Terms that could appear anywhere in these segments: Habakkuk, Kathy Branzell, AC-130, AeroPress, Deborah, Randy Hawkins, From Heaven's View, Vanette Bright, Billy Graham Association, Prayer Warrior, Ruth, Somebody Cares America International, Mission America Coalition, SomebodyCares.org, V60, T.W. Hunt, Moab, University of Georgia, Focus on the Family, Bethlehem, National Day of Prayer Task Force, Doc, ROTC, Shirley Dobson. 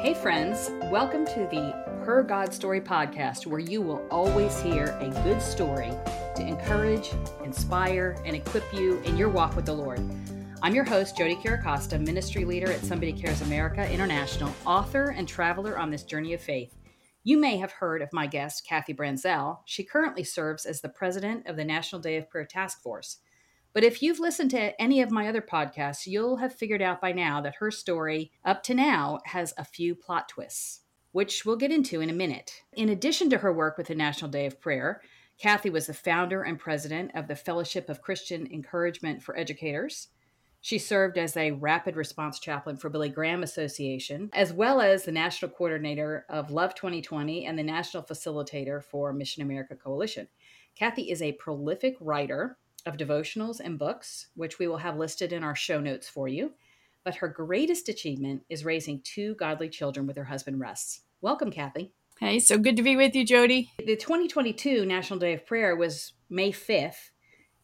Hey friends, welcome to the Her God Story podcast, where you will always hear a good story to encourage, inspire, and equip you in your walk with the Lord. I'm your host, Jodie Chiricosta, ministry leader at Somebody Cares America International, author and traveler on this journey of faith. You may have heard of my guest, Kathy Branzell. She currently serves as the president of the National Day of Prayer Task Force. But if you've listened to any of my other podcasts, you'll have figured out by now that her story up to now has a few plot twists, which we'll get into in a minute. In addition to her work with the National Day of Prayer, Kathy was the founder and president of the Fellowship of Christian Encouragement for Educators. She served as a rapid response chaplain for Billy Graham Association, as well as the national coordinator of Love 2020 and the national facilitator for Mission America Coalition. Kathy is a prolific writer of devotionals and books, which we will have listed in our show notes for you. But her greatest achievement is raising two godly children with her husband, Russ. Welcome, Kathy. Hey, so good to be with you, Jody. The 2022 National Day of Prayer was May 5th,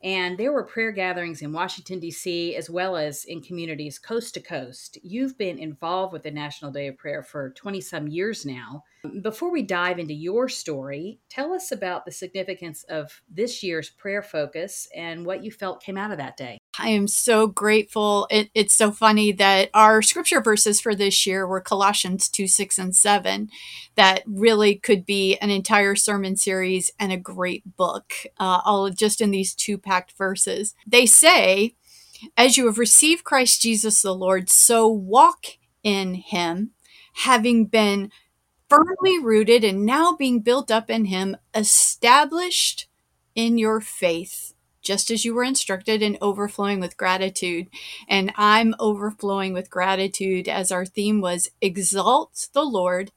and there were prayer gatherings in Washington, D.C., as well as in communities coast to coast. You've been involved with the National Day of Prayer for 20-some years now. Before we dive into your story, tell us about the significance of this year's prayer focus and what you felt came out of that day. I am so grateful. It's so funny that our scripture verses for this year were Colossians 2:6-7. That really could be an entire sermon series and a great book, all just in these two packed verses. They say, as you have received Christ Jesus the Lord, so walk in him, having been firmly rooted and now being built up in him, established in your faith, just as you were instructed, in overflowing with gratitude. And I'm overflowing with gratitude, as our theme was exalt the Lord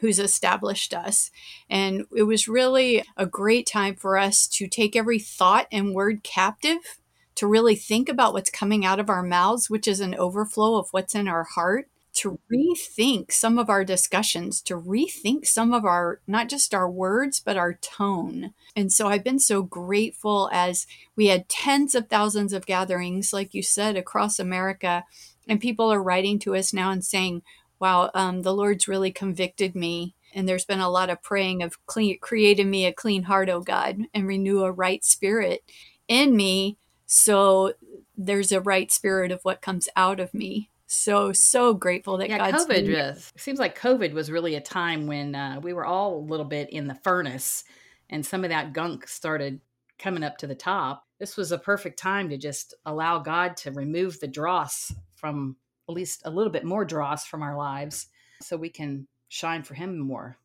who's established us. And it was really a great time for us to take every thought and word captive, to really think about what's coming out of our mouths, which is an overflow of what's in our heart, to rethink some of our discussions, to rethink some of our, not just our words, but our tone. And so I've been so grateful as we had tens of thousands of gatherings, like you said, across America. And people are writing to us now and saying, wow, the Lord's really convicted me. And there's been a lot of praying of create in me a clean heart, O God, and renew a right spirit in me. So there's a right spirit of what comes out of me. So grateful that God's COVID. It seems like COVID was really a time when we were all a little bit in the furnace, and some of that gunk started coming up to the top. This was a perfect time to just allow God to remove the dross from, at least a little bit more dross from our lives, so we can shine for him more.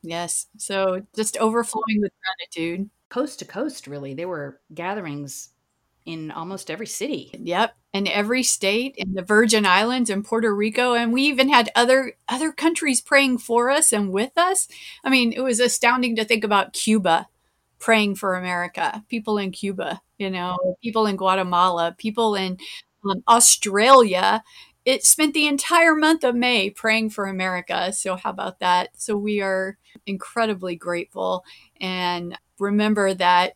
Yes. So just overflowing with gratitude. Coast to coast, really. There were gatherings in almost every city. Yep. In every state, in the Virgin Islands, in Puerto Rico. And we even had other countries praying for us and with us. I mean, it was astounding to think about Cuba praying for America, people in Cuba, people in Guatemala, people in Australia. It spent the entire month of May praying for America. So how about that? So we are incredibly grateful. And remember that,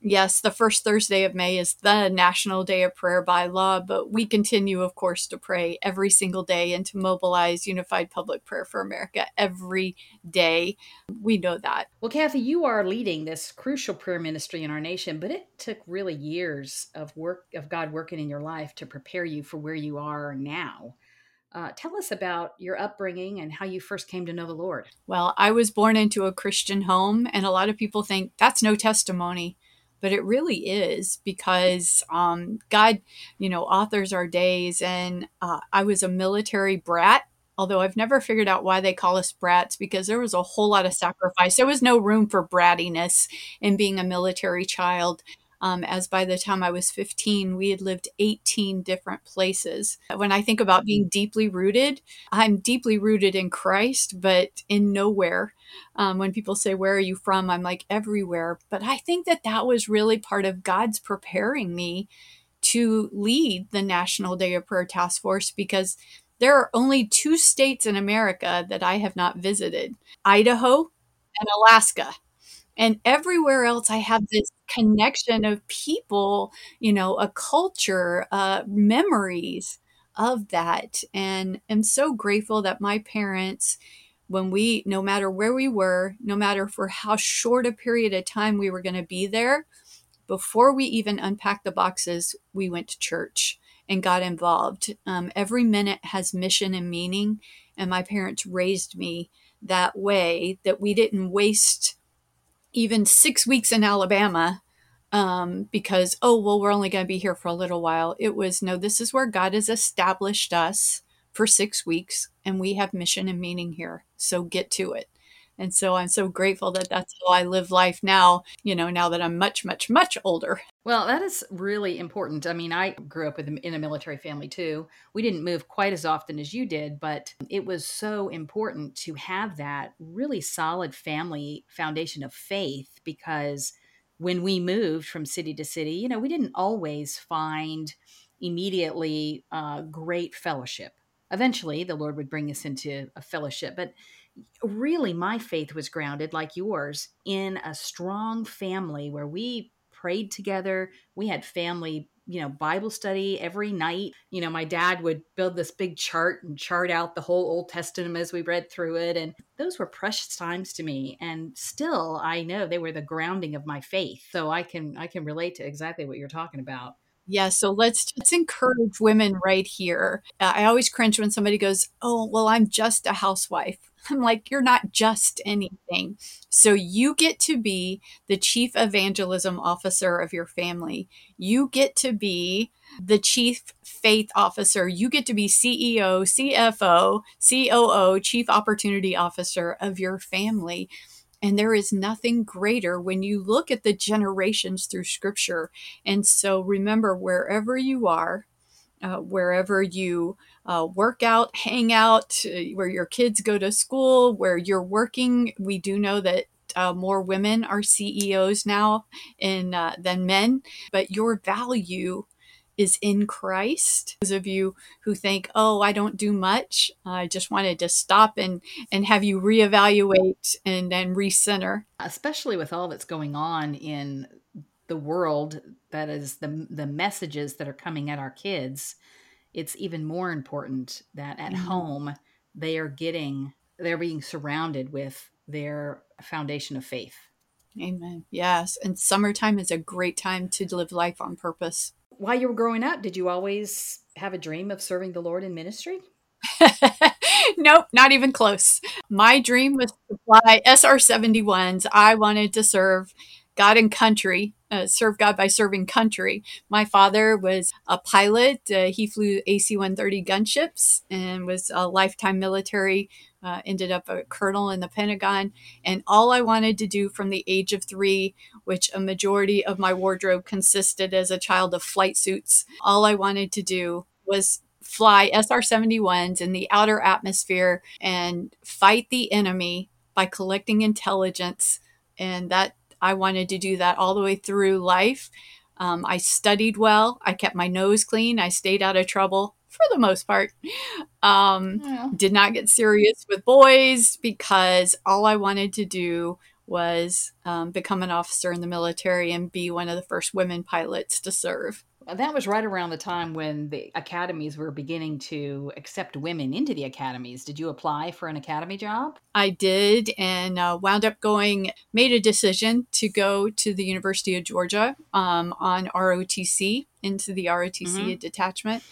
yes, the first Thursday of May is the National Day of Prayer by law, but we continue, of course, to pray every single day and to mobilize unified public prayer for America every day. We know that. Well, Kathy, you are leading this crucial prayer ministry in our nation, but it took really years of work, of God working in your life to prepare you for where you are now. Tell us about your upbringing and how you first came to know the Lord. Well, I was born into a Christian home, and a lot of people think that's no testimony. But it really is, because God, authors our days. And I was a military brat, although I've never figured out why they call us brats, because there was a whole lot of sacrifice. There was no room for brattiness in being a military child, as by the time I was 15, we had lived 18 different places. When I think about being deeply rooted, I'm deeply rooted in Christ, but in nowhere. When people say, where are you from? I'm like, everywhere. But I think that was really part of God's preparing me to lead the National Day of Prayer Task Force, because there are only two states in America that I have not visited, Idaho and Alaska. And everywhere else, I have this connection of people, a culture, memories of that, and I'm so grateful that my parents, when we, no matter where we were, no matter for how short a period of time we were going to be there, before we even unpacked the boxes, we went to church and got involved. Every minute has mission and meaning, and my parents raised me that way, that we didn't waste even 6 weeks in Alabama because, oh, well, we're only going to be here for a little while. It was, no, this is where God has established us for 6 weeks, and we have mission and meaning here. So get to it. And so I'm so grateful that that's how I live life now, you know, now that I'm much, much, much older. Well, that is really important. I mean, I grew up in a military family too. We didn't move quite as often as you did, but it was so important to have that really solid family foundation of faith, because when we moved from city to city, you know, we didn't always find immediately great fellowship. Eventually, the Lord would bring us into a fellowship, but really, my faith was grounded, like yours, in a strong family where we prayed together. We had family, you know, Bible study every night. You know, my dad would build this big chart and chart out the whole Old Testament as we read through it. And those were precious times to me. And still, I know they were the grounding of my faith. So I can relate to exactly what you're talking about. Yeah, so let's encourage women right here. I always cringe when somebody goes, oh, well, I'm just a housewife. I'm like, you're not just anything. So you get to be the chief evangelism officer of your family. You get to be the chief faith officer. You get to be CEO, CFO, COO, chief opportunity officer of your family. And there is nothing greater when you look at the generations through Scripture. And so remember, wherever you are, wherever you work out, hang out, where your kids go to school, where you're working, we do know that more women are CEOs now than men, but your value is in Christ. Those of you who think, oh, I don't do much, I just wanted to stop and have you reevaluate and then recenter. Especially with all that's going on in the world, that is the messages that are coming at our kids, it's even more important that at home they're being surrounded with their foundation of faith. Amen. Yes. And summertime is a great time to live life on purpose. While you were growing up, did you always have a dream of serving the Lord in ministry? Nope, not even close. My dream was to fly SR-71s. I wanted to serve God and country, serve God by serving country. My father was a pilot. He flew AC-130 gunships and was a lifetime military, ended up a colonel in the Pentagon. And all I wanted to do from the age of 3, which a majority of my wardrobe consisted as a child of flight suits, all I wanted to do was fly SR-71s in the outer atmosphere and fight the enemy by collecting intelligence. And that I wanted to do that all the way through life. I studied well. I kept my nose clean. I stayed out of trouble for the most part. Did not get serious with boys because all I wanted to do was become an officer in the military and be one of the first women pilots to serve. That was right around the time when the academies were beginning to accept women into the academies. Did you apply for an academy job? I did, and wound up going, made a decision to go to the University of Georgia on ROTC, into the ROTC detachment.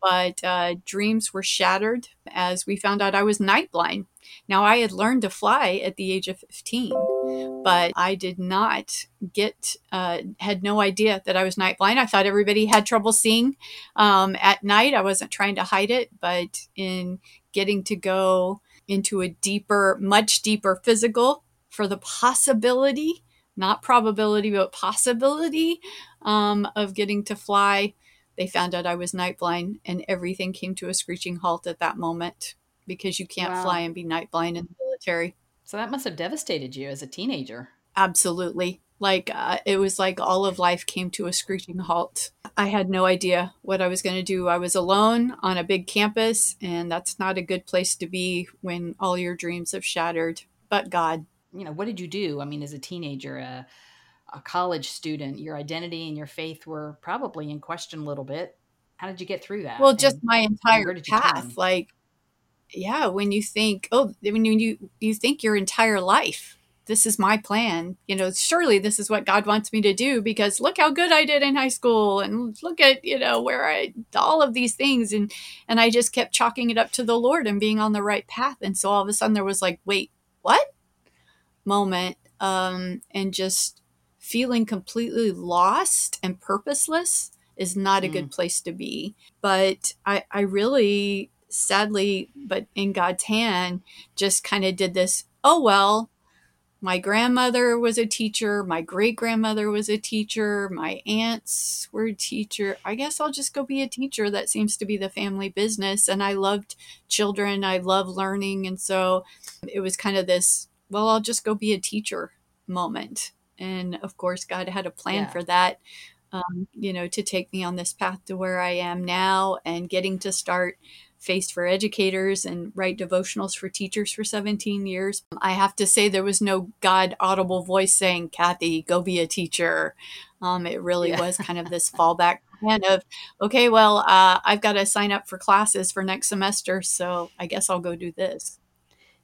But dreams were shattered as we found out I was night blind. Now, I had learned to fly at the age of 15, but I did not had no idea that I was night blind. I thought everybody had trouble seeing at night. I wasn't trying to hide it, but in getting to go into a deeper, much deeper physical for the possibility, not probability, but possibility of getting to fly, they found out I was night blind, and everything came to a screeching halt at that moment because you can't fly and be night blind in the military. So that must have devastated you as a teenager. Absolutely. Like it was like all of life came to a screeching halt. I had no idea what I was going to do. I was alone on a big campus, and that's not a good place to be when all your dreams have shattered. But God, you know, what did you do? I mean, as a teenager, a college student, your identity and your faith were probably in question a little bit. How did you get through that? Well, just my entire path. Like, yeah, when you think, you think your entire life, this is my plan, surely this is what God wants me to do, because look how good I did in high school, and look at, where all of these things. And I just kept chalking it up to the Lord and being on the right path. And so all of a sudden there was like, wait, what? Moment. And just feeling completely lost and purposeless is not a good place to be. But I really, sadly, but in God's hand, just kind of did this, my grandmother was a teacher. My great-grandmother was a teacher. My aunts were a teacher. I guess I'll just go be a teacher. That seems to be the family business. And I loved children. I love learning. And so it was kind of this, I'll just go be a teacher moment. And of course, God had a plan for that, to take me on this path to where I am now, and getting to start Face for Educators and write devotionals for teachers for 17 years. I have to say there was no God audible voice saying, Kathy, go be a teacher. It really was kind of this fallback plan of, okay, I've got to sign up for classes for next semester, so I guess I'll go do this.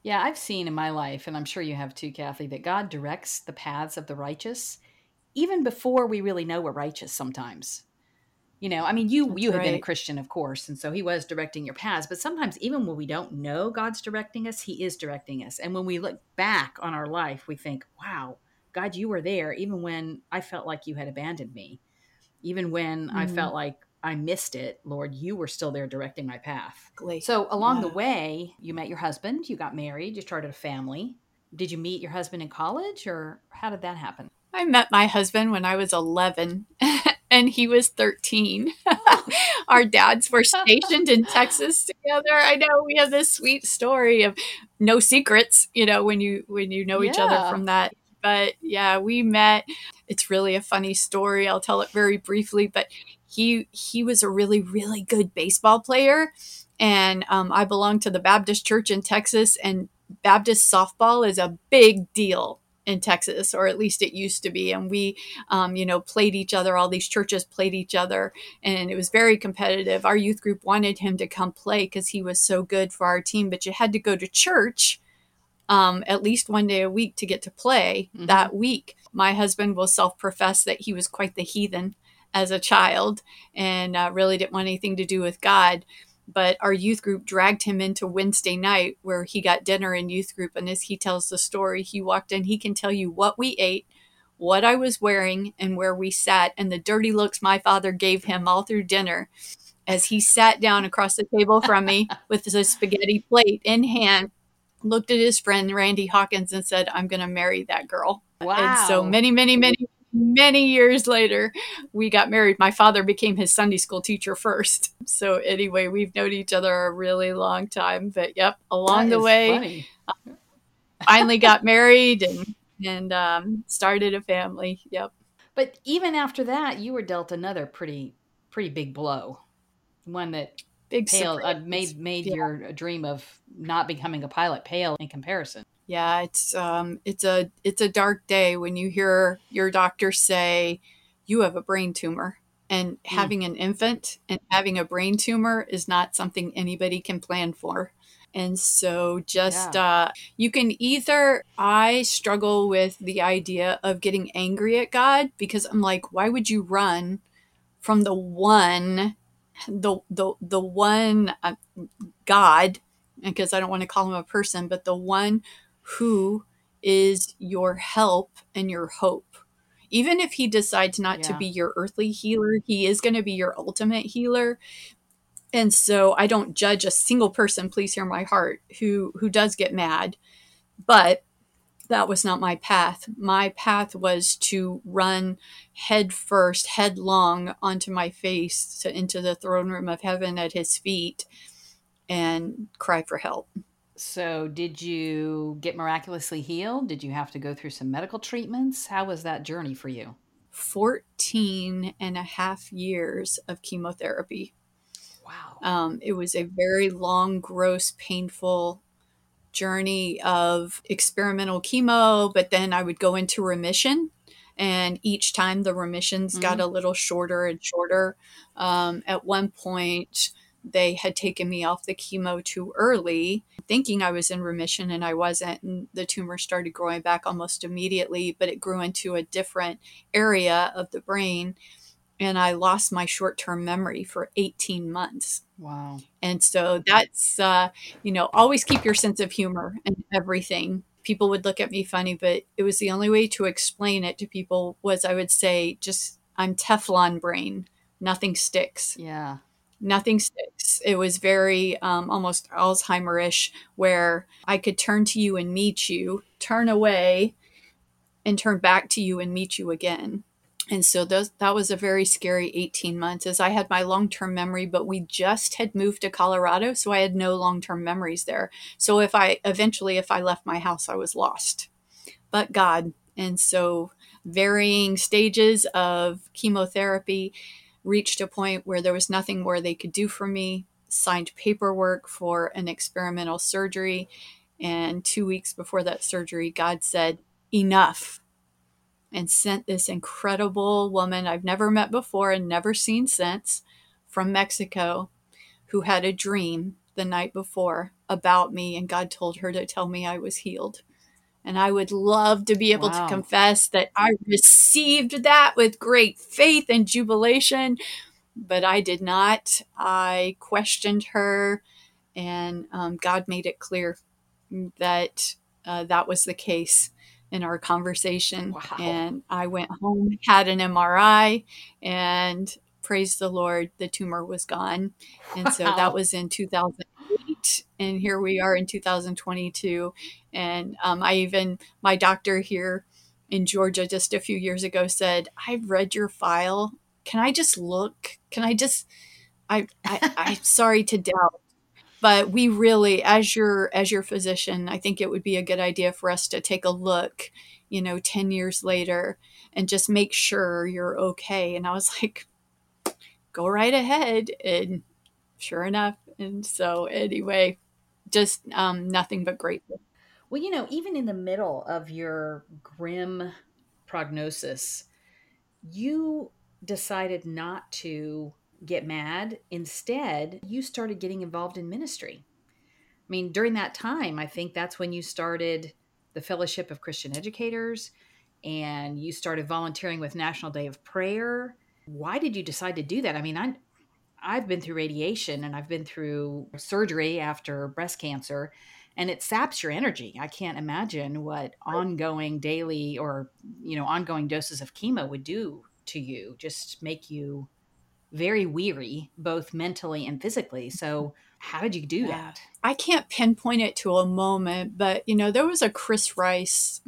Yeah, I've seen in my life, and I'm sure you have too, Kathy, that God directs the paths of the righteous, even before we really know we're righteous sometimes. You have been a Christian, of course, and so he was directing your paths. But sometimes even when we don't know God's directing us, he is directing us. And when we look back on our life, we think, wow, God, you were there even when I felt like you had abandoned me. Even when I felt like I missed it, Lord, you were still there directing my path. Like, so along the way, you met your husband, you got married, you started a family. Did you meet your husband in college, or how did that happen? I met my husband when I was 11. And he was 13. Our dads were stationed in Texas together. I know we have this sweet story of no secrets, when you know each other from that. But yeah, we met. It's really a funny story. I'll tell it very briefly, but he was a really, really good baseball player. And I belonged to the Baptist church in Texas, and Baptist softball is a big deal in Texas, or at least it used to be. And we, played each other. All these churches played each other, and it was very competitive. Our youth group wanted him to come play because he was so good for our team, but you had to go to church at least one day a week to get to play that week. My husband will self-profess that he was quite the heathen as a child and really didn't want anything to do with God. But our youth group dragged him into Wednesday night where he got dinner in youth group. And as he tells the story, he walked in, he can tell you what we ate, what I was wearing, and where we sat, and the dirty looks my father gave him all through dinner as he sat down across the table from me with his spaghetti plate in hand, looked at his friend, Randy Hawkins, and said, I'm going to marry that girl. Wow. And so many years later, we got married. My father became his Sunday school teacher first. So anyway, we've known each other a really long time. But yep, along the way, finally got married and started a family. Yep. But even after that, you were dealt another pretty big blow. One that made your dream of not becoming a pilot pale in comparison. Yeah, it's a dark day when you hear your doctor say you have a brain tumor, and having an infant and having a brain tumor is not something anybody can plan for. And so you can either, I struggle with the idea of getting angry at God, because I'm like, why would you run from the one God, because I don't want to call him a person, but the one who is your help and your hope. Even if he decides not to be your earthly healer, he is going to be your ultimate healer. And so I don't judge a single person, please hear my heart, who does get mad. But that was not my path. My path was to run headlong onto my face, into the throne room of heaven at his feet, and cry for help. So did you get miraculously healed? Did you have to go through some medical treatments? How was that journey for you? 14 and a half years of chemotherapy. Wow. It was a very long, gross, painful journey of experimental chemo, but then I would go into remission. And each time the remissions mm-hmm. got a little shorter and shorter. At one point, they had taken me off the chemo too early, thinking I was in remission, and I wasn't. And the tumor started growing back almost immediately, but it grew into a different area of the brain. And I lost my short-term memory for 18 months. Wow. And so that's, always keep your sense of humor and everything. People would look at me funny, but it was the only way to explain it to people was I would say, just, I'm Teflon brain. Nothing sticks. Yeah. Nothing sticks. It was very almost Alzheimer-ish, where I could turn to you and meet you, turn away and turn back to you and meet you again. And so that was a very scary 18 months as I had my long-term memory, but we just had moved to Colorado. So I had no long-term memories there. So if I left my house, I was lost, but God. And so varying stages of chemotherapy reached a point where there was nothing more they could do for me, signed paperwork for an experimental surgery. And 2 weeks before that surgery, God said, enough. And sent this incredible woman I've never met before and never seen since from Mexico, who had a dream the night before about me. And God told her to tell me I was healed. And I would love to be able to confess that I received that with great faith and jubilation, but I did not. I questioned her, and God made it clear that that was the case in our conversation. Wow. And I went home, had an MRI, and praise the Lord, the tumor was gone. And so that was in 2008. And here we are in 2022. And my doctor here in Georgia just a few years ago said, I've read your file. Can I just look? I'm sorry to doubt. But we really, as your physician, I think it would be a good idea for us to take a look, 10 years later and just make sure you're okay. And I was like, go right ahead. And sure enough. And so anyway, just nothing but grateful. Well, even in the middle of your grim prognosis, you decided not to get mad. Instead, you started getting involved in ministry. I mean, during that time, I think that's when you started the Fellowship of Christian Educators, and you started volunteering with National Day of Prayer. Why did you decide to do that? I mean, I've been through radiation, and I've been through surgery after breast cancer, and it saps your energy. I can't imagine what ongoing daily or, ongoing doses of chemo would do to you, just make you very weary, both mentally and physically. So how did you do that? I can't pinpoint it to a moment, but there was a Chris Rice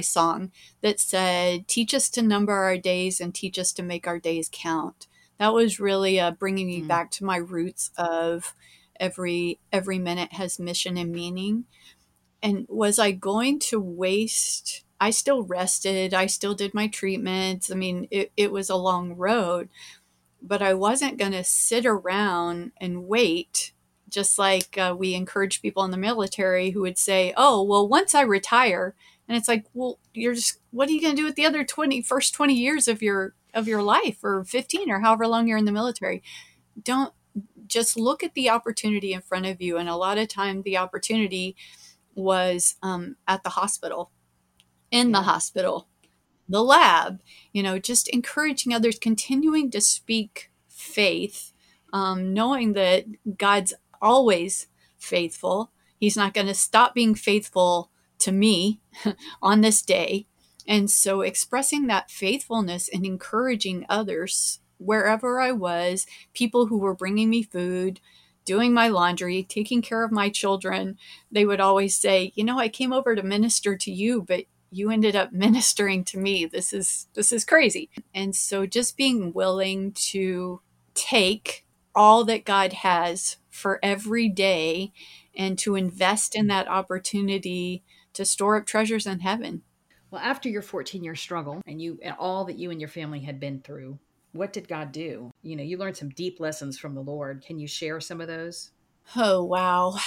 song that said, teach us to number our days and teach us to make our days count. That was really bringing me back to my roots of every minute has mission and meaning. And was I going to waste? I still rested. I still did my treatments. I mean, it was a long road. But I wasn't going to sit around and wait, just like we encourage people in the military who would say, oh, well, once I retire. And it's like, well, what are you going to do with the other first 20 years of your life, or 15, or however long you're in the military? Don't just look at the opportunity in front of you. And a lot of time the opportunity was at the hospital, in the hospital, the lab, just encouraging others, continuing to speak faith, knowing that God's always faithful. He's not going to stop being faithful to me on this day. And so expressing that faithfulness and encouraging others wherever I was, people who were bringing me food, doing my laundry, taking care of my children, they would always say, I came over to minister to you, but you ended up ministering to me. This is crazy. And so just being willing to take all that God has for every day and to invest in that opportunity to store up treasures in heaven. Well, after your 14-year struggle and all that you and your family had been through, what did God do? You learned some deep lessons from the Lord. Can you share some of those? Oh, wow.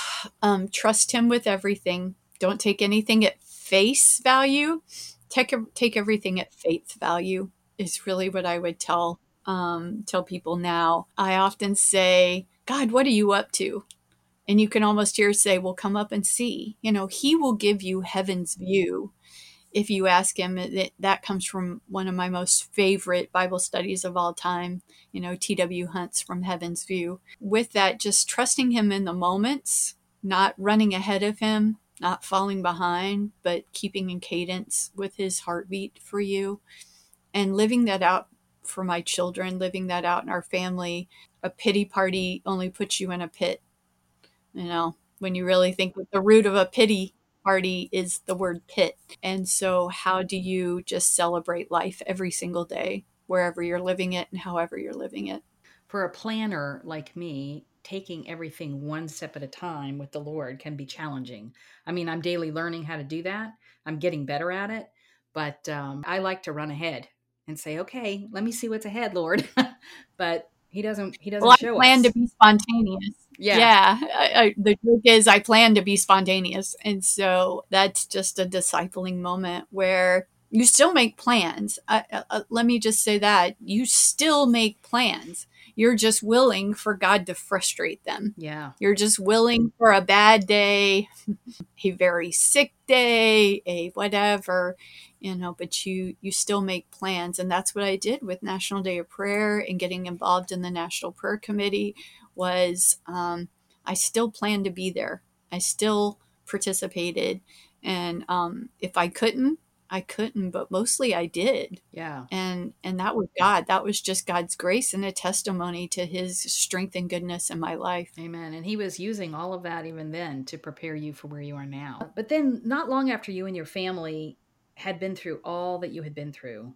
Trust him with everything. Don't take anything at face value. take everything at face value is really what I would tell people now. I often say, God, what are you up to? And you can almost hear say, well, come up and see. You know, he will give you heaven's view if you ask him. That comes from one of my most favorite Bible studies of all time, you know, T.W. Hunt's From Heaven's View. With that, just trusting him in the moments, not running ahead of him, not falling behind, but keeping in cadence with his heartbeat for you and living that out for my children, living that out in our family. A pity party only puts you in a pit. You know, when you really think the root of a pity party is the word pit. And so how do you just celebrate life every single day, wherever you're living it and however you're living it? For a planner like me, taking everything one step at a time with the Lord can be challenging. I mean, I'm daily learning how to do that. I'm getting better at it, but I like to run ahead and say, okay, let me see what's ahead, Lord. But he doesn't show us. Well, I plan to be spontaneous. Yeah. The joke is I plan to be spontaneous. And so that's just a discipling moment where you still make plans. Let me just say that. You still make plans. You're just willing for God to frustrate them. Yeah. You're just willing for a bad day, a very sick day, a whatever, you know, but you still make plans. And that's what I did with National Day of Prayer and getting involved in the National Prayer Committee was I still planned to be there. I still participated. And if I couldn't, but mostly I did. Yeah. And that was God. That was just God's grace and a testimony to his strength and goodness in my life. Amen. And he was using all of that even then to prepare you for where you are now. But then not long after you and your family had been through all that you had been through,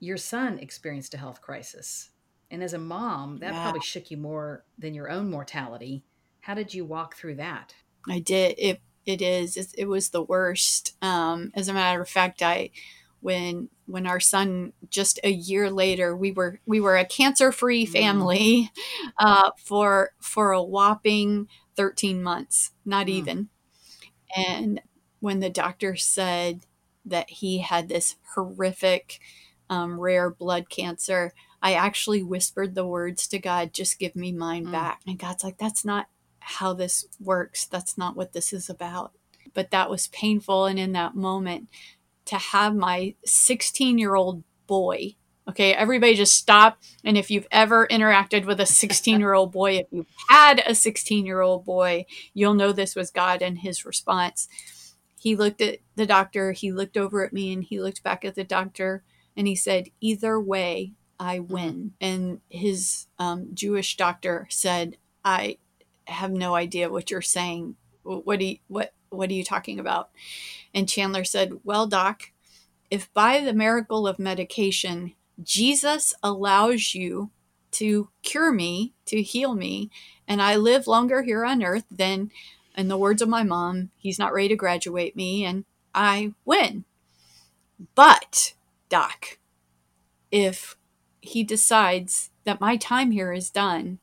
your son experienced a health crisis. And as a mom, that probably shook you more than your own mortality. How did you walk through that? I did. It was the worst. As a matter of fact, when our son, just a year later, we were a cancer-free family for a whopping 13 months, not even. And when the doctor said that he had this horrific, rare blood cancer, I actually whispered the words to God, just give me mine back. And God's like, that's not how this works. That's not what this is about. But that was painful. And in that moment, to have my 16-year-old boy, okay, everybody just stop. And if you've ever interacted with a 16-year-old boy, if you've had a 16-year-old boy, you'll know this was God and his response. He looked at the doctor, he looked over at me, and he looked back at the doctor, and he said, either way, I win. And his Jewish doctor said, I have no idea what you're saying. What are you talking about? And Chandler said, well, Doc, if by the miracle of medication, Jesus allows you to cure me, to heal me, and I live longer here on earth, then in the words of my mom, he's not ready to graduate me and I win. But Doc, if he decides that my time here is done,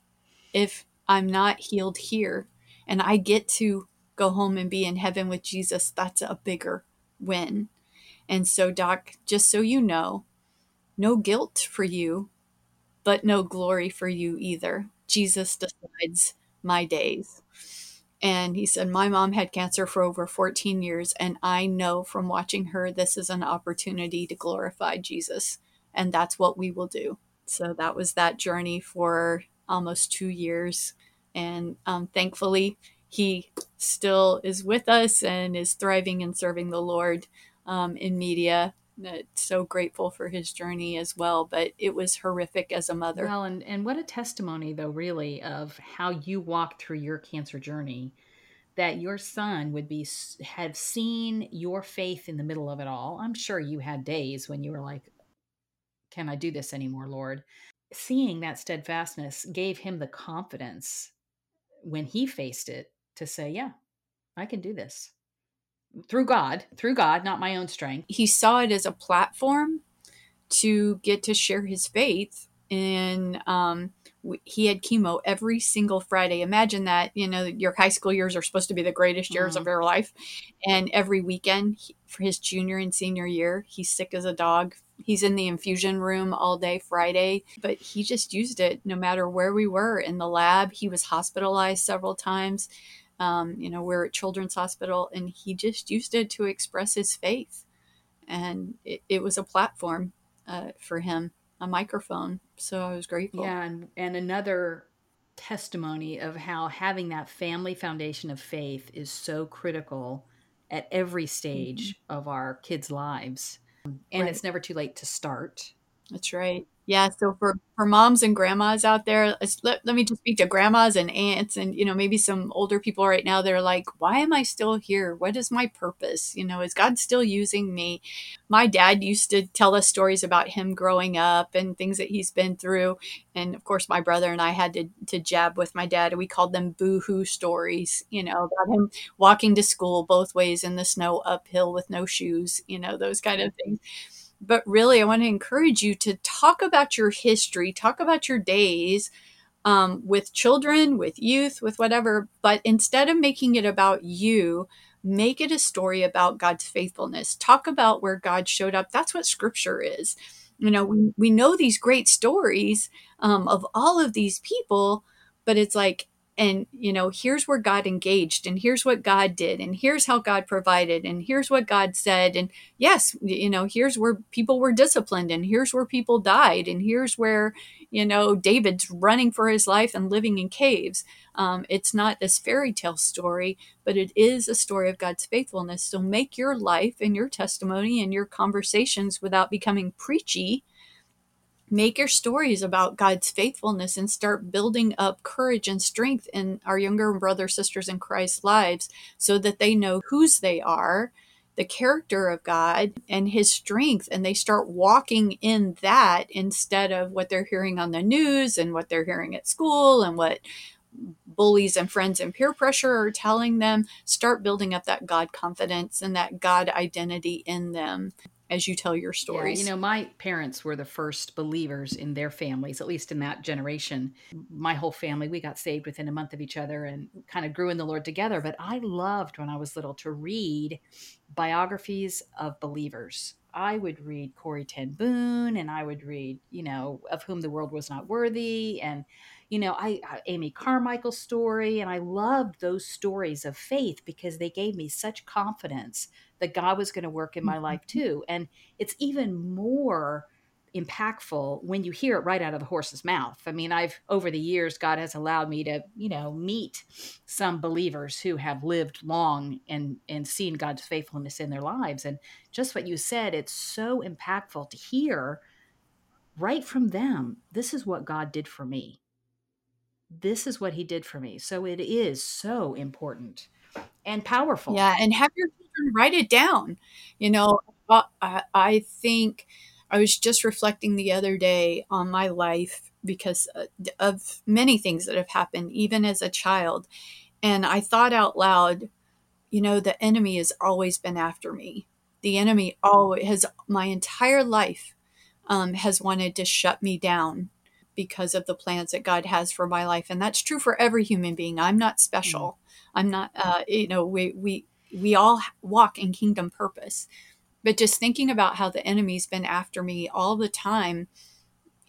if I'm not healed here and I get to go home and be in heaven with Jesus, that's a bigger win. And so, Doc, just so you know, no guilt for you, but no glory for you either. Jesus decides my days. And he said, my mom had cancer for over 14 years, and I know from watching her, this is an opportunity to glorify Jesus. And that's what we will do. So that was that journey for almost 2 years. And thankfully, he still is with us and is thriving and serving the Lord in media. So grateful for his journey as well. But it was horrific as a mother. Well, and what a testimony, though, really, of how you walked through your cancer journey, that your son would have seen your faith in the middle of it all. I'm sure you had days when you were like, can I do this anymore, Lord? Seeing that steadfastness gave him the confidence when he faced it to say, yeah, I can do this through God, not my own strength. He saw it as a platform to get to share his faith in he had chemo every single Friday. Imagine that, you know, your high school years are supposed to be the greatest years of your life. And every weekend for his junior and senior year, he's sick as a dog. He's in the infusion room all day Friday, but he just used it no matter where we were in the lab. He was hospitalized several times. You know, we're at Children's Hospital, and he just used it to express his faith. And it was a platform for him, a microphone. So I was grateful. Yeah, and another testimony of how having that family foundation of faith is so critical at every stage of our kids' lives. And it's never too late to start. That's right. Yeah. So for moms and grandmas out there, let me just speak to grandmas and aunts and, you know, maybe some older people right now, they're like, why am I still here? What is my purpose? You know, is God still using me? My dad used to tell us stories about him growing up and things that he's been through. And of course, my brother and I had to jab with my dad. We called them boo-hoo stories, you know, about him walking to school both ways in the snow uphill with no shoes, you know, those kind of things. But really, I want to encourage you to talk about your history, talk about your days with children, with youth, with whatever. But instead of making it about you, make it a story about God's faithfulness. Talk about where God showed up. That's what Scripture is. You know, we know these great stories of all of these people, but it's like, and, you know, here's where God engaged, and here's what God did, and here's how God provided, and here's what God said. And yes, you know, here's where people were disciplined, and here's where people died. And here's where, you know, David's running for his life and living in caves. It's not this fairy tale story, but it is a story of God's faithfulness. So make your life and your testimony and your conversations, without becoming preachy, make your stories about God's faithfulness, and start building up courage and strength in our younger brothers, sisters in Christ's lives, so that they know whose they are, the character of God and his strength. And they start walking in that instead of what they're hearing on the news and what they're hearing at school and what bullies and friends and peer pressure are telling them. Start building up that God confidence and that God identity in them as you tell your stories. Yeah, you know, my parents were the first believers in their families, at least in that generation. My whole family, we got saved within a month of each other and kind of grew in the Lord together. But I loved, when I was little, to read biographies of believers. I would read Corrie ten Boom, and I would read, you know, Of Whom the World Was Not Worthy, and, you know, Amy Carmichael's story. And I loved those stories of faith because they gave me such confidence that God was going to work in my life too. And it's even more impactful when you hear it right out of the horse's mouth. I mean, over the years, God has allowed me to, you know, meet some believers who have lived long and seen God's faithfulness in their lives. And just what you said, it's so impactful to hear right from them. This is what God did for me. This is what he did for me. So it is so important and powerful. Yeah. And have your children write it down. You know, I think I was just reflecting the other day on my life because of many things that have happened, even as a child. And I thought out loud, you know, the enemy has always been after me. The enemy always has, my entire life, has wanted to shut me down because of the plans that God has for my life. And that's true for every human being. I'm not special. I'm not, you know, we all walk in kingdom purpose. But just thinking about how the enemy's been after me all the time,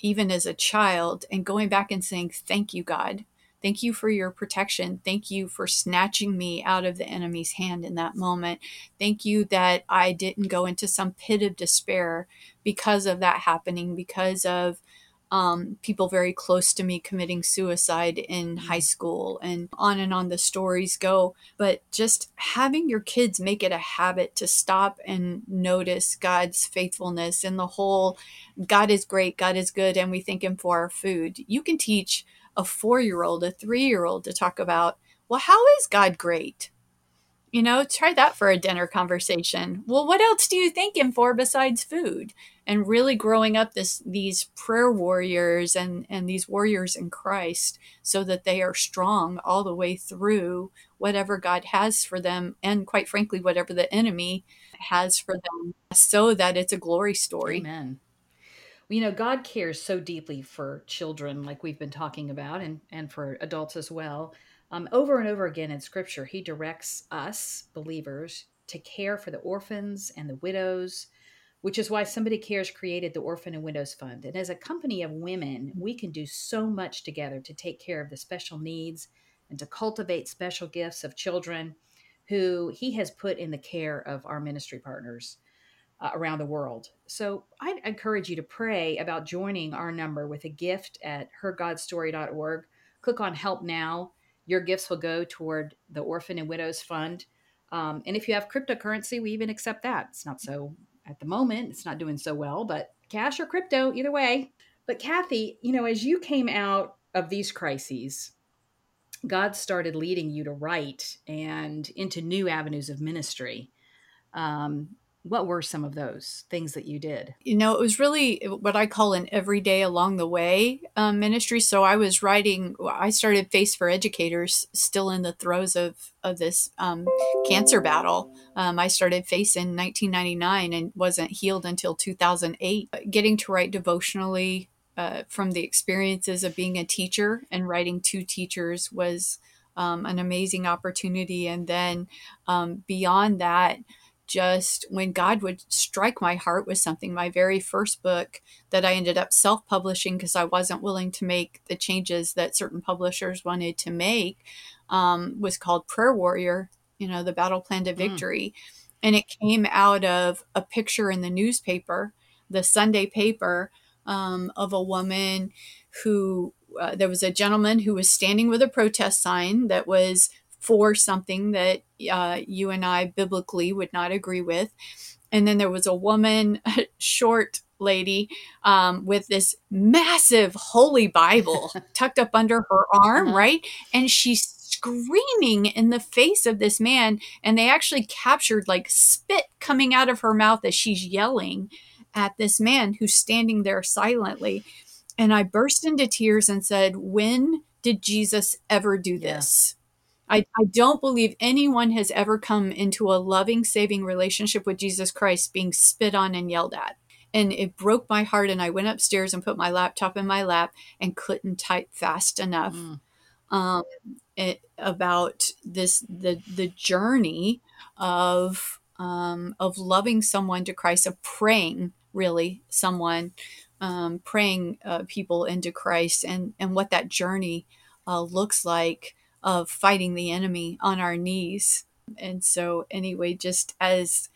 even as a child, and going back and saying, thank you, God. Thank you for your protection. Thank you for snatching me out of the enemy's hand in that moment. Thank you that I didn't go into some pit of despair because of that happening, because of people very close to me committing suicide in high school, and on the stories go. But just having your kids make it a habit to stop and notice God's faithfulness and the whole God is great, God is good, and we thank him for our food. You can teach a 4-year-old, a 3-year-old to talk about, well, how is God great? You know, try that for a dinner conversation. Well, what else do you thank him for besides food? And really growing up these prayer warriors and these warriors in Christ, so that they are strong all the way through whatever God has for them, and quite frankly, whatever the enemy has for them, so that it's a glory story. Amen. you know, God cares so deeply for children, like we've been talking about, and for adults as well. Over and over again in Scripture, he directs us, believers, to care for the orphans and the widows, which is why Somebody Cares created the Orphan and Widows Fund. And as a company of women, we can do so much together to take care of the special needs and to cultivate special gifts of children who he has put in the care of our ministry partners around the world. So I'd encourage you to pray about joining our number with a gift at HerGodStory.org. Click on Help Now. Your gifts will go toward the Orphan and Widows Fund. And if you have cryptocurrency, we even accept that. It's not so, at the moment, it's not doing so well, but cash or crypto, either way. But Kathy, you know, as you came out of these crises, God started leading you to write and into new avenues of ministry. What were some of those things that you did? You know, it was really what I call an everyday along the way ministry. So I was writing, I started Face for Educators, still in the throes of this cancer battle. I started Face in 1999 and wasn't healed until 2008. Getting to write devotionally from the experiences of being a teacher and writing to teachers was an amazing opportunity. And then beyond that, just when God would strike my heart with something, my very first book that I ended up self-publishing because I wasn't willing to make the changes that certain publishers wanted to make, was called Prayer Warrior, you know, the battle plan to victory. And it came out of a picture in the newspaper, the Sunday paper, of a woman who, there was a gentleman who was standing with a protest sign that was for something that you and I biblically would not agree with. And then there was a woman, a short lady, with this massive Holy Bible tucked up under her arm, right? And she's screaming in the face of this man. And they actually captured like spit coming out of her mouth as she's yelling at this man who's standing there silently. And I burst into tears and said, when did Jesus ever do this? I don't believe anyone has ever come into a loving, saving relationship with Jesus Christ being spit on and yelled at. And it broke my heart. And I went upstairs and put my laptop in my lap and couldn't type fast enough about this, the journey of loving someone to Christ, of praying really someone, praying people into Christ, and what that journey looks like, of fighting the enemy on our knees. And so anyway, just as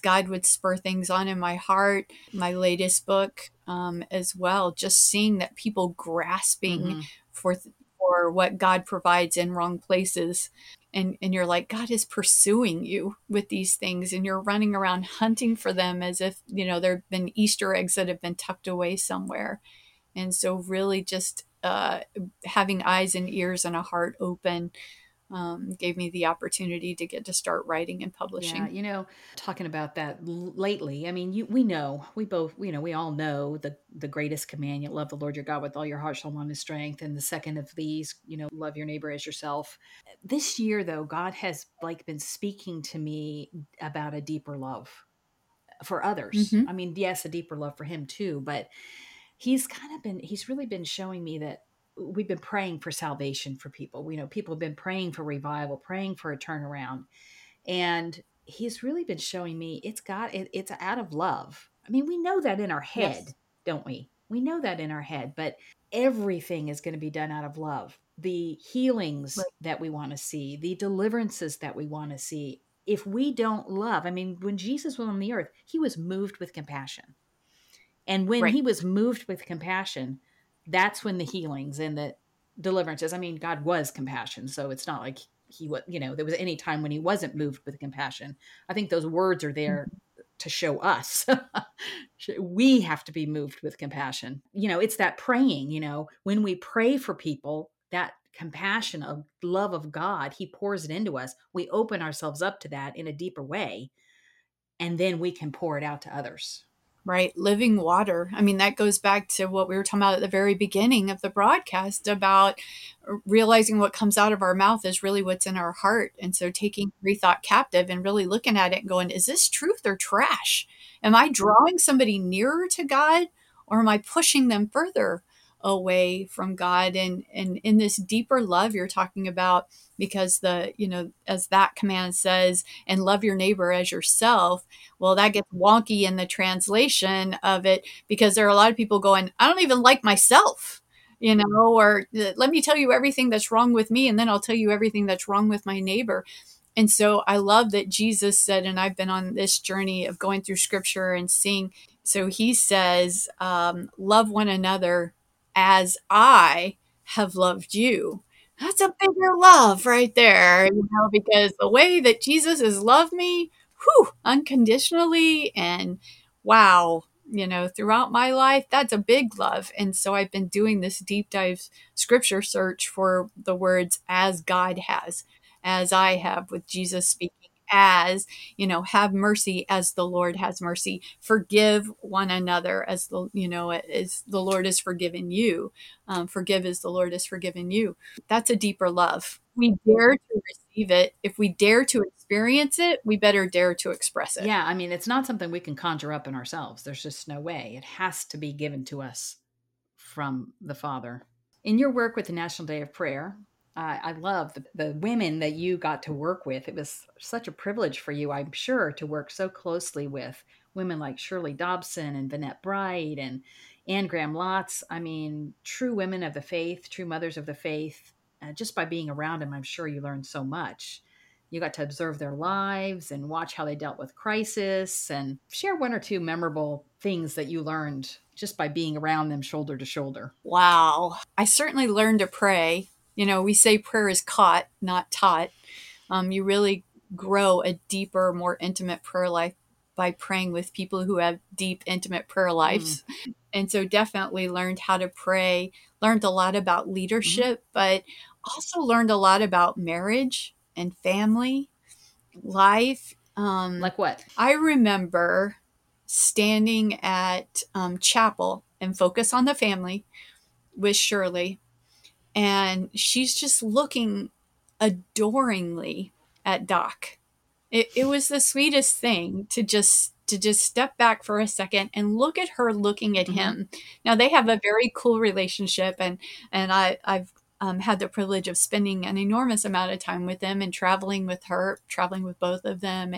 God would spur things on in my heart, my latest book as well, just seeing that people grasping for what God provides in wrong places. And you're like, God is pursuing you with these things, and you're running around hunting for them as if, you know, there have been Easter eggs that have been tucked away somewhere. And so really just having eyes and ears and a heart open gave me the opportunity to get to start writing and publishing. Yeah, you know, talking about that lately, I mean, we all know the greatest command, you love the Lord your God with all your heart, soul, mind, and strength. And the second of these, you know, love your neighbor as yourself. This year though, God has like been speaking to me about a deeper love for others. I mean, yes, a deeper love for him too, but he's really been showing me that we've been praying for salvation for people. We know people have been praying for revival, praying for a turnaround. And he's really been showing me it's out of love. I mean, we know that in our head, don't we? We know that in our head, but everything is going to be done out of love. The healings that we want to see, the deliverances that we want to see. If we don't love, I mean, when Jesus was on the earth, he was moved with compassion. And when he was moved with compassion, that's when the healings and the deliverances, I mean, God was compassion. So it's not like he was, you know, there was any time when he wasn't moved with compassion. I think those words are there to show us. We have to be moved with compassion. You know, it's that praying, you know, when we pray for people, that compassion of love of God, he pours it into us. We open ourselves up to that in a deeper way, and then we can pour it out to others. Right. Living water. I mean, that goes back to what we were talking about at the very beginning of the broadcast about realizing what comes out of our mouth is really what's in our heart. And so taking every thought captive and really looking at it and going, is this truth or trash? Am I drawing somebody nearer to God, Or am I pushing them further away from God? And in this deeper love you're talking about, because the, you know, as that command says, and love your neighbor as yourself. Well, that gets wonky in the translation of it, because there are a lot of people going, I don't even like myself, you know, or let me tell you everything that's wrong with me. And then I'll tell you everything that's wrong with my neighbor. And so I love that Jesus said, and I've been on this journey of going through scripture and seeing. So he says, love one another as I have loved you. That's a bigger love right there, you know, because the way that Jesus has loved me, unconditionally, and wow, you know, throughout my life, that's a big love. And so I've been doing this deep dive scripture search for the words as God has, as I have, with Jesus speaking as, you know, have mercy as the Lord has mercy, forgive one another as the, you know, as the Lord has forgiven you, forgive as the Lord has forgiven you. That's a deeper love. We dare to receive it. If we dare to experience it, we better dare to express it. Yeah. I mean, it's not something we can conjure up in ourselves. There's just no way. It has to be given to us from the Father. In your work with the National Day of Prayer, I love the women that you got to work with. It was such a privilege for you, I'm sure, to work so closely with women like Shirley Dobson and Vanette Bright and Anne Graham Lotz. I mean, true women of the faith, true mothers of the faith. Just by being around them, I'm sure you learned so much. You got to observe their lives and watch how they dealt with crisis, and share one or two memorable things that you learned just by being around them shoulder to shoulder. Wow. I certainly learned to pray. You know, we say prayer is caught, not taught. You really grow a deeper, more intimate prayer life by praying with people who have deep, intimate prayer lives. Mm. And so definitely learned how to pray, learned a lot about leadership, but also learned a lot about marriage and family life. Like what? I remember standing at chapel and Focus on the Family with Shirley. And she's just looking adoringly at Doc. It was the sweetest thing to just step back for a second and look at her looking at him. Now, they have a very cool relationship, and I've had the privilege of spending an enormous amount of time with them and traveling with her, traveling with both of them.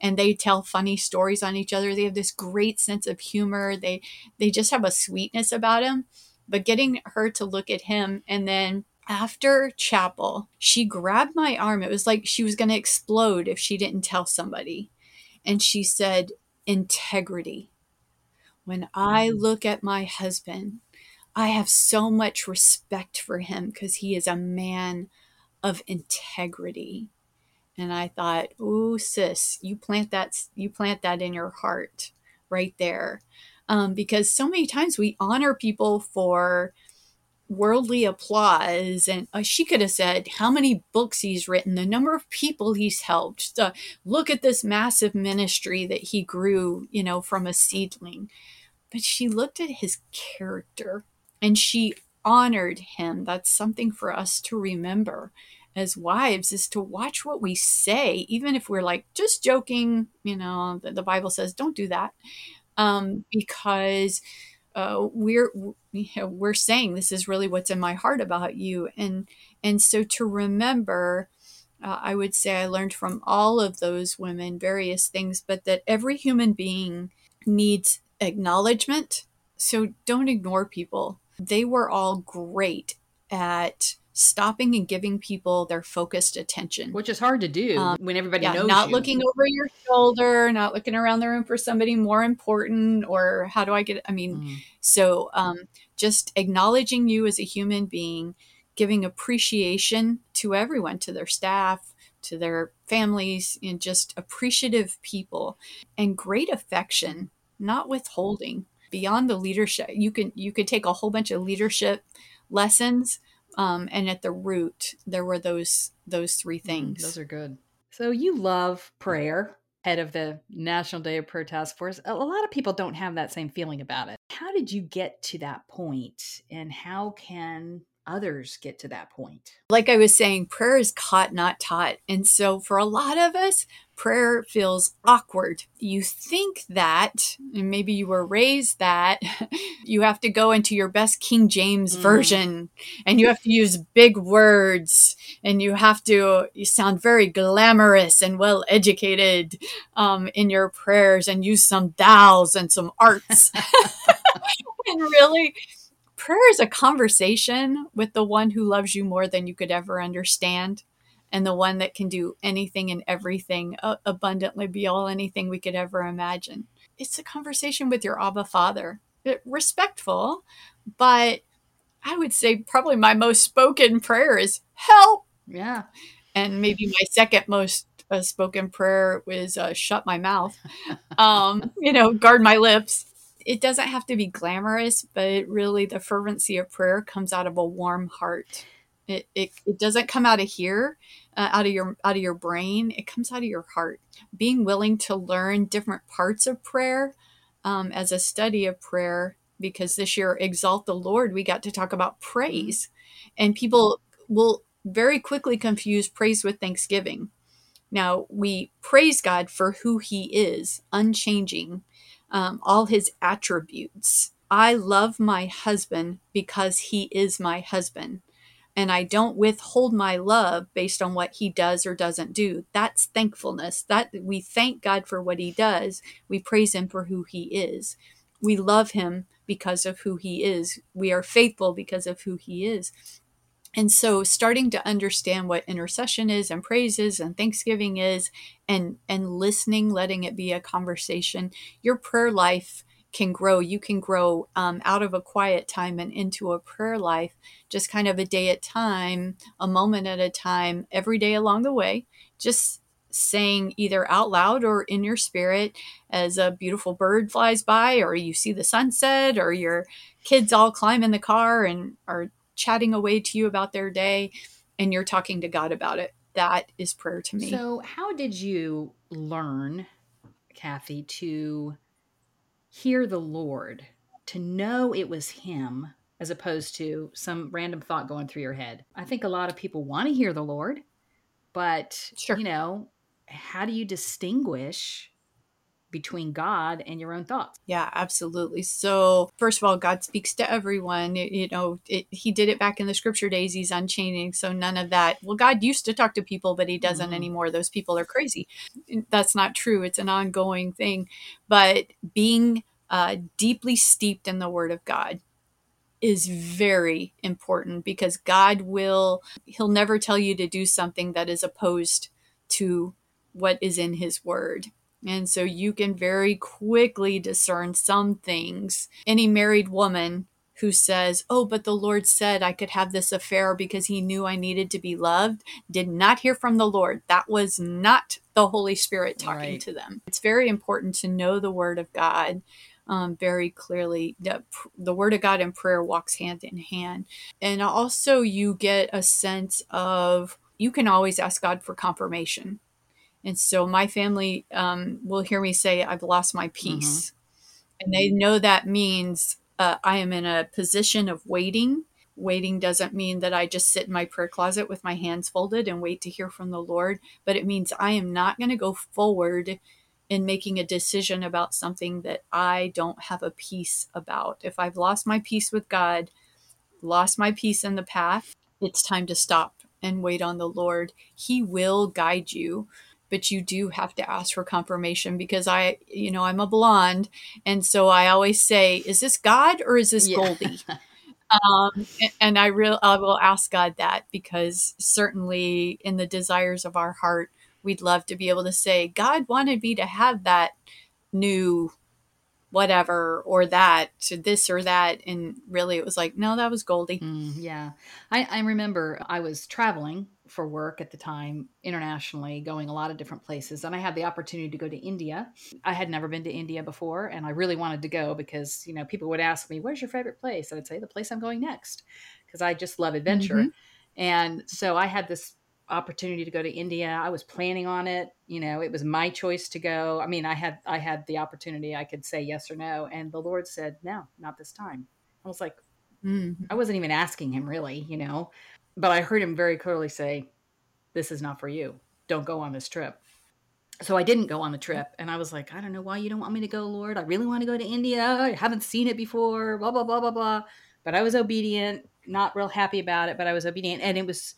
And they tell funny stories on each other. They have this great sense of humor. They just have a sweetness about them. But getting her to look at him, and then after chapel, she grabbed my arm. It was like she was going to explode if she didn't tell somebody. And she said, integrity. When I look at my husband, I have so much respect for him because he is a man of integrity. And I thought, ooh, sis, you plant that in your heart right there. Because so many times we honor people for worldly applause. And she could have said how many books he's written, the number of people he's helped. Look at this massive ministry that he grew, you know, from a seedling. But she looked at his character and she honored him. That's something for us to remember as wives, is to watch what we say, even if we're like just joking, you know, the Bible says, don't do that. Because we're saying this is really what's in my heart about you, and so to remember, I would say I learned from all of those women various things, but that every human being needs acknowledgement. So don't ignore people. They were all great at stopping and giving people their focused attention. Which is hard to do when everybody knows you. Not looking over your shoulder, not looking around the room for somebody more important, or how do I get, just acknowledging you as a human being, giving appreciation to everyone, to their staff, to their families, and just appreciative people, and great affection, not withholding. Beyond the leadership, you could take a whole bunch of leadership lessons, and at the root, there were those three things. Those are good. So you love prayer, head of the National Day of Prayer Task Force. A lot of people don't have that same feeling about it. How did you get to that point, and how can others get to that point. Like I was saying, prayer is caught, not taught. And so for a lot of us, prayer feels awkward. You think that, and maybe you were raised that, you have to go into your best King James version, and you have to use big words, and you sound very glamorous and well-educated in your prayers, and use some thous and some arts. And really, prayer is a conversation with the one who loves you more than you could ever understand, and the one that can do anything and everything abundantly beyond anything we could ever imagine. It's a conversation with your Abba Father. Respectful, but I would say probably my most spoken prayer is help. Yeah. And maybe my second most spoken prayer is shut my mouth, guard my lips. It doesn't have to be glamorous, but really the fervency of prayer comes out of a warm heart. It doesn't come out of here, out of your brain. It comes out of your heart. Being willing to learn different parts of prayer as a study of prayer, because this year, Exalt the Lord, we got to talk about praise. And people will very quickly confuse praise with thanksgiving. Now, we praise God for who he is, unchanging, all his attributes. I love my husband because he is my husband. And I don't withhold my love based on what he does or doesn't do. That's thankfulness. That we thank God for what he does. We praise him for who he is. We love him because of who he is. We are faithful because of who he is. And so starting to understand what intercession is and praise is and thanksgiving is and listening, letting it be a conversation, your prayer life can grow. You can grow out of a quiet time and into a prayer life, just kind of a day at a time, a moment at a time, every day along the way, just saying either out loud or in your spirit as a beautiful bird flies by, or you see the sunset, or your kids all climb in the car and are chatting away to you about their day, and you're talking to God about it. That is prayer to me. So how did you learn, Kathy, to hear the Lord, to know it was him, as opposed to some random thought going through your head? I think a lot of people want to hear the Lord, but sure. How do you distinguish between God and your own thoughts? Yeah, absolutely. So first of all, God speaks to everyone. He did it back in the scripture days. He's unchanging. So none of that. Well, God used to talk to people, but he doesn't anymore. Those people are crazy. That's not true. It's an ongoing thing. But being deeply steeped in the word of God is very important, because God he'll never tell you to do something that is opposed to what is in his word. And so you can very quickly discern some things. Any married woman who says, oh, but the Lord said I could have this affair because he knew I needed to be loved, did not hear from the Lord. That was not the Holy Spirit talking to them. It's very important to know the word of God very clearly. The word of God and prayer walks hand in hand. And also you get a sense of, you can always ask God for confirmation. And so my family will hear me say, I've lost my peace. Mm-hmm. And they know that means I am in a position of waiting. Waiting doesn't mean that I just sit in my prayer closet with my hands folded and wait to hear from the Lord. But it means I am not going to go forward in making a decision about something that I don't have a peace about. If I've lost my peace with God, lost my peace in the path, it's time to stop and wait on the Lord. He will guide you. But you do have to ask for confirmation, because I'm a blonde. And so I always say, is this God or is this Goldie? And I will ask God that, because certainly in the desires of our heart, we'd love to be able to say, God wanted me to have that new whatever, or that to this or that. And really it was like, no, that was Goldie. Yeah. I remember I was traveling for work at the time, internationally, going a lot of different places. And I had the opportunity to go to India. I had never been to India before, and I really wanted to go because, people would ask me, where's your favorite place? And I'd say the place I'm going next, because I just love adventure. Mm-hmm. And so I had this opportunity to go to India. I was planning on it. It was my choice to go. I mean, I had the opportunity. I could say yes or no. And the Lord said, no, not this time. I was like, I wasn't even asking him really, you know, but I heard him very clearly say, this is not for you. Don't go on this trip. So I didn't go on the trip. And I was like, I don't know why you don't want me to go, Lord. I really want to go to India. I haven't seen it before, blah, blah, blah, blah, blah. But I was obedient, not real happy about it, but I was obedient. And it was,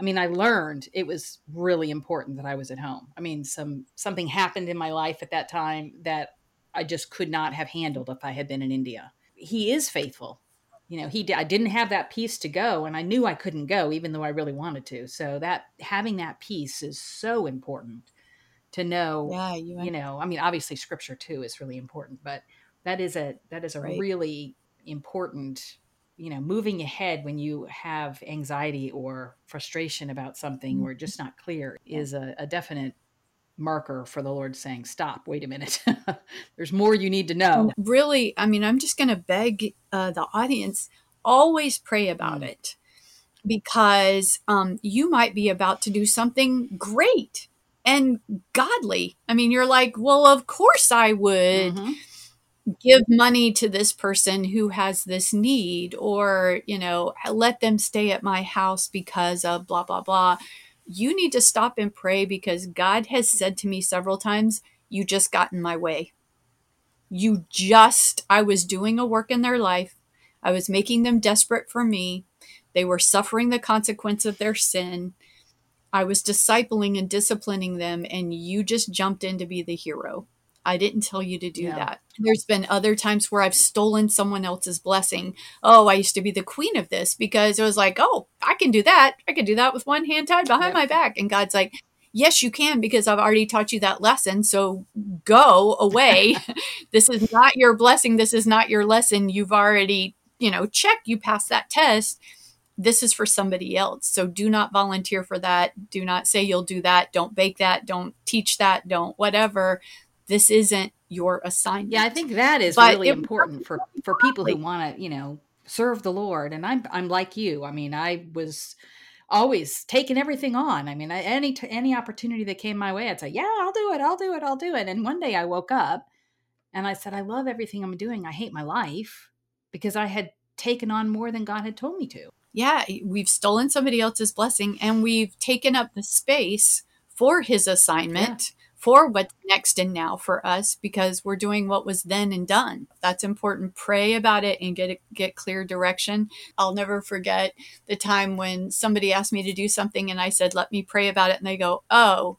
I mean, I learned it was really important that I was at home. I mean, something happened in my life at that time that I just could not have handled if I had been in India. He is faithful. You know, I didn't have that peace to go, and I knew I couldn't go, even though I really wanted to. So that having that peace is so important to know, you know, I mean, obviously scripture too is really important, but that is a right. really important, you know, moving ahead when you have anxiety or frustration about something or just not clear is a definite marker for the Lord saying, stop, wait a minute. There's more you need to know. Really, I mean, I'm just going to beg the audience, always pray about it, because you might be about to do something great and godly. I mean, you're like, well, of course I would give money to this person who has this need, or, you know, let them stay at my house because of blah, blah, blah. You need to stop and pray, because God has said to me several times, you just got in my way. I was doing a work in their life. I was making them desperate for me. They were suffering the consequence of their sin. I was discipling and disciplining them, and you just jumped in to be the hero. I didn't tell you to do that. There's been other times where I've stolen someone else's blessing. Oh, I used to be the queen of this, because it was like, oh, I can do that. I can do that with one hand tied behind my back. And God's like, yes, you can, because I've already taught you that lesson. So go away. This is not your blessing. This is not your lesson. You've already, you know, checked. You passed that test. This is for somebody else. So do not volunteer for that. Do not say you'll do that. Don't bake that. Don't teach that. Don't whatever. This isn't your assignment. Yeah, I think that is really important for people who want to, you know, serve the Lord. And I'm like you. I mean, I was always taking everything on. I mean, any opportunity that came my way, I'd say, yeah, I'll do it. And one day I woke up and I said, I love everything I'm doing. I hate my life, because I had taken on more than God had told me to. Yeah, we've stolen somebody else's blessing, and we've taken up the space for his assignment. Yeah. For what's next and now for us, because we're doing what was then and done. That's important. Pray about it and get clear direction. I'll never forget the time when somebody asked me to do something and I said, let me pray about it. And they go, oh,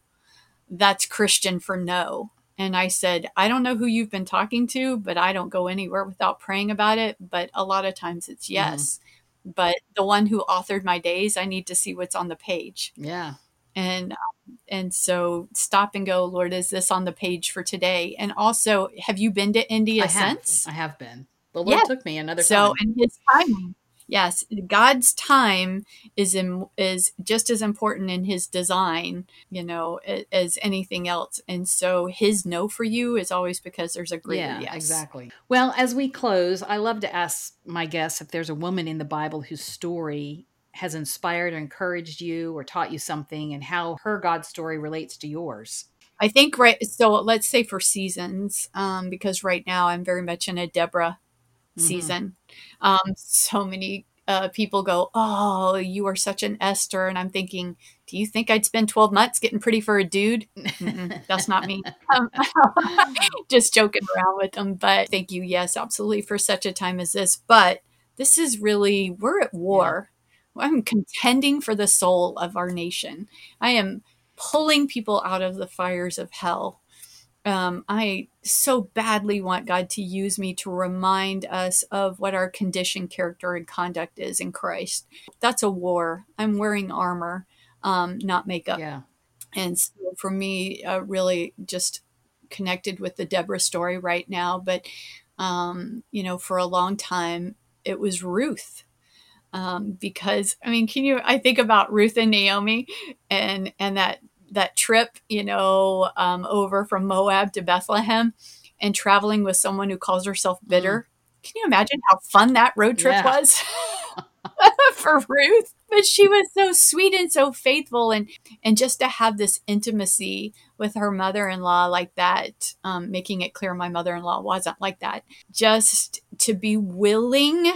that's Christian for no. And I said, I don't know who you've been talking to, but I don't go anywhere without praying about it. But a lot of times it's yes. Mm-hmm. But the one who authored my days, I need to see what's on the page. Yeah. And so stop and go, Lord, is this on the page for today? And also, have you been to India since? I have been. The Lord took me another time. So in his timing, yes, God's time is just as important in his design, you know, as anything else. And so his no for you is always because there's a greater yes. Yeah, exactly. Well, as we close, I love to ask my guests if there's a woman in the Bible whose story has inspired or encouraged you or taught you something, and how her God story relates to yours. I think, right. So let's say for seasons, because right now I'm very much in a Deborah season. So many people go, oh, you are such an Esther. And I'm thinking, do you think I'd spend 12 months getting pretty for a dude? That's not me. Just joking around with them. But thank you. Yes, absolutely. For such a time as this. But this is really, we're at war. Yeah. I'm contending for the soul of our nation. I am pulling people out of the fires of hell. I so badly want God to use me to remind us of what our condition, character, and conduct is in Christ. That's a war. I'm wearing armor, not makeup. Yeah. And so for me, really just connected with the Deborah story right now. But, you know, for a long time, it was Ruth. Because I mean, I think about Ruth and Naomi and that trip, you know, over from Moab to Bethlehem, and traveling with someone who calls herself bitter. Can you imagine how fun that road trip was for Ruth? But she was so sweet and so faithful, and just to have this intimacy with her mother-in-law like that, making it clear my mother-in-law wasn't like that, just to be willing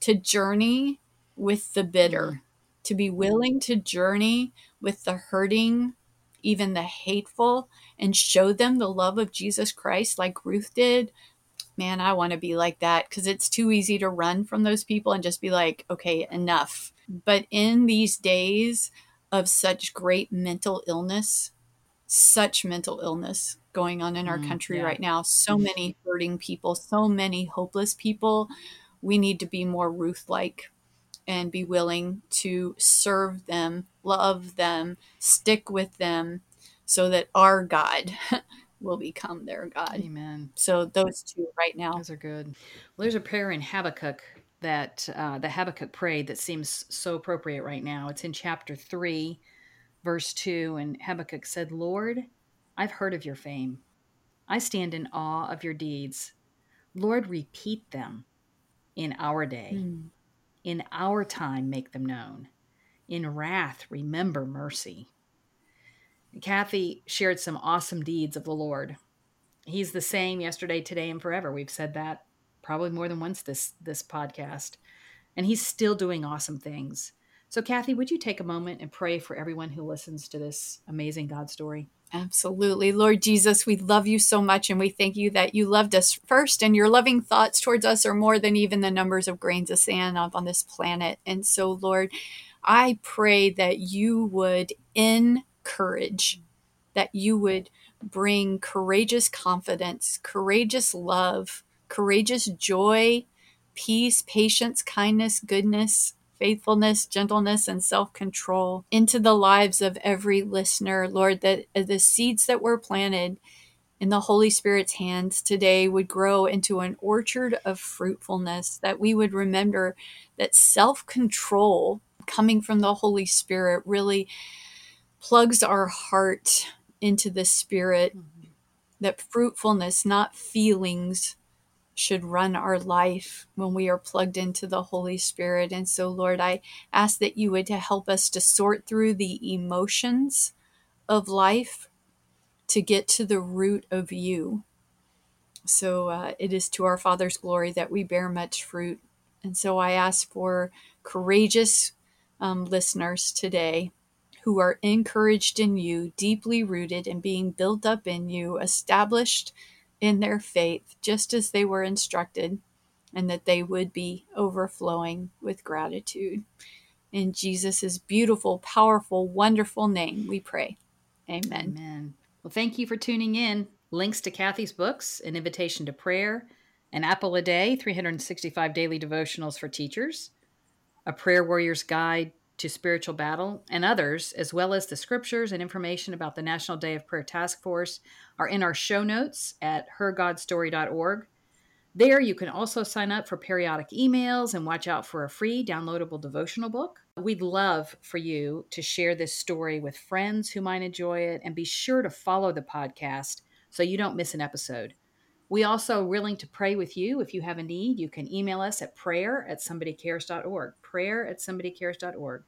to journey with the bitter, to be willing to journey with the hurting, even the hateful, and show them the love of Jesus Christ like Ruth did. Man, I want to be like that, because it's too easy to run from those people and just be like, okay, enough. But in these days of such great mental illness, such mental illness going on in our country right now, so many hurting people, so many hopeless people, we need to be more Ruth-like and be willing to serve them, love them, stick with them, so that our God will become their God. Amen. So those two right now. Those are good. Well, there's a prayer in Habakkuk that the Habakkuk prayed that seems so appropriate right now. It's in chapter 3, verse 2, and Habakkuk said, "Lord, I've heard of your fame. I stand in awe of your deeds. Lord, repeat them in our day. In our time, make them known. In wrath, remember mercy." Kathy shared some awesome deeds of the Lord. He's the same yesterday, today, and forever. We've said that probably more than once this podcast. And he's still doing awesome things. So, Kathy, would you take a moment and pray for everyone who listens to this amazing God story? Absolutely. Lord Jesus, we love you so much, and we thank you that you loved us first, and your loving thoughts towards us are more than even the numbers of grains of sand on this planet. And so, Lord, I pray that you would encourage, that you would bring courageous confidence, courageous love, courageous joy, peace, patience, kindness, goodness, faithfulness, gentleness, and self-control into the lives of every listener. Lord, that the seeds that were planted in the Holy Spirit's hands today would grow into an orchard of fruitfulness, that we would remember that self-control coming from the Holy Spirit really plugs our heart into the Spirit, that fruitfulness, not feelings, should run our life when we are plugged into the Holy Spirit. And so, Lord, I ask that you would help us to sort through the emotions of life to get to the root of you. So it is to our Father's glory that we bear much fruit. And so I ask for courageous listeners today who are encouraged in you, deeply rooted and being built up in you, established in their faith, just as they were instructed, and that they would be overflowing with gratitude. In Jesus' beautiful, powerful, wonderful name, we pray. Amen. Amen. Well, thank you for tuning in. Links to Kathy's books, An Invitation to Prayer, An Apple a Day, 365 Daily Devotionals for Teachers, A Prayer Warrior's Guide to Spiritual Battle, and others, as well as the scriptures and information about the National Day of Prayer Task Force, are in our show notes at HerGodStory.org. There you can also sign up for periodic emails and watch out for a free downloadable devotional book. We'd love for you to share this story with friends who might enjoy it, and be sure to follow the podcast so you don't miss an episode. We also are willing to pray with you. If you have a need, you can email us at prayer@somebodycares.org, prayer@somebodycares.org.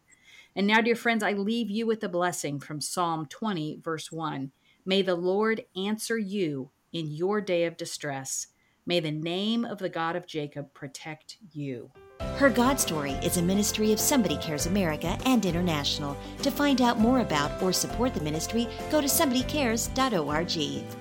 And now, dear friends, I leave you with a blessing from Psalm 20, verse 1. May the Lord answer you in your day of distress. May the name of the God of Jacob protect you. Her God Story is a ministry of Somebody Cares America and International. To find out more about or support the ministry, go to somebodycares.org.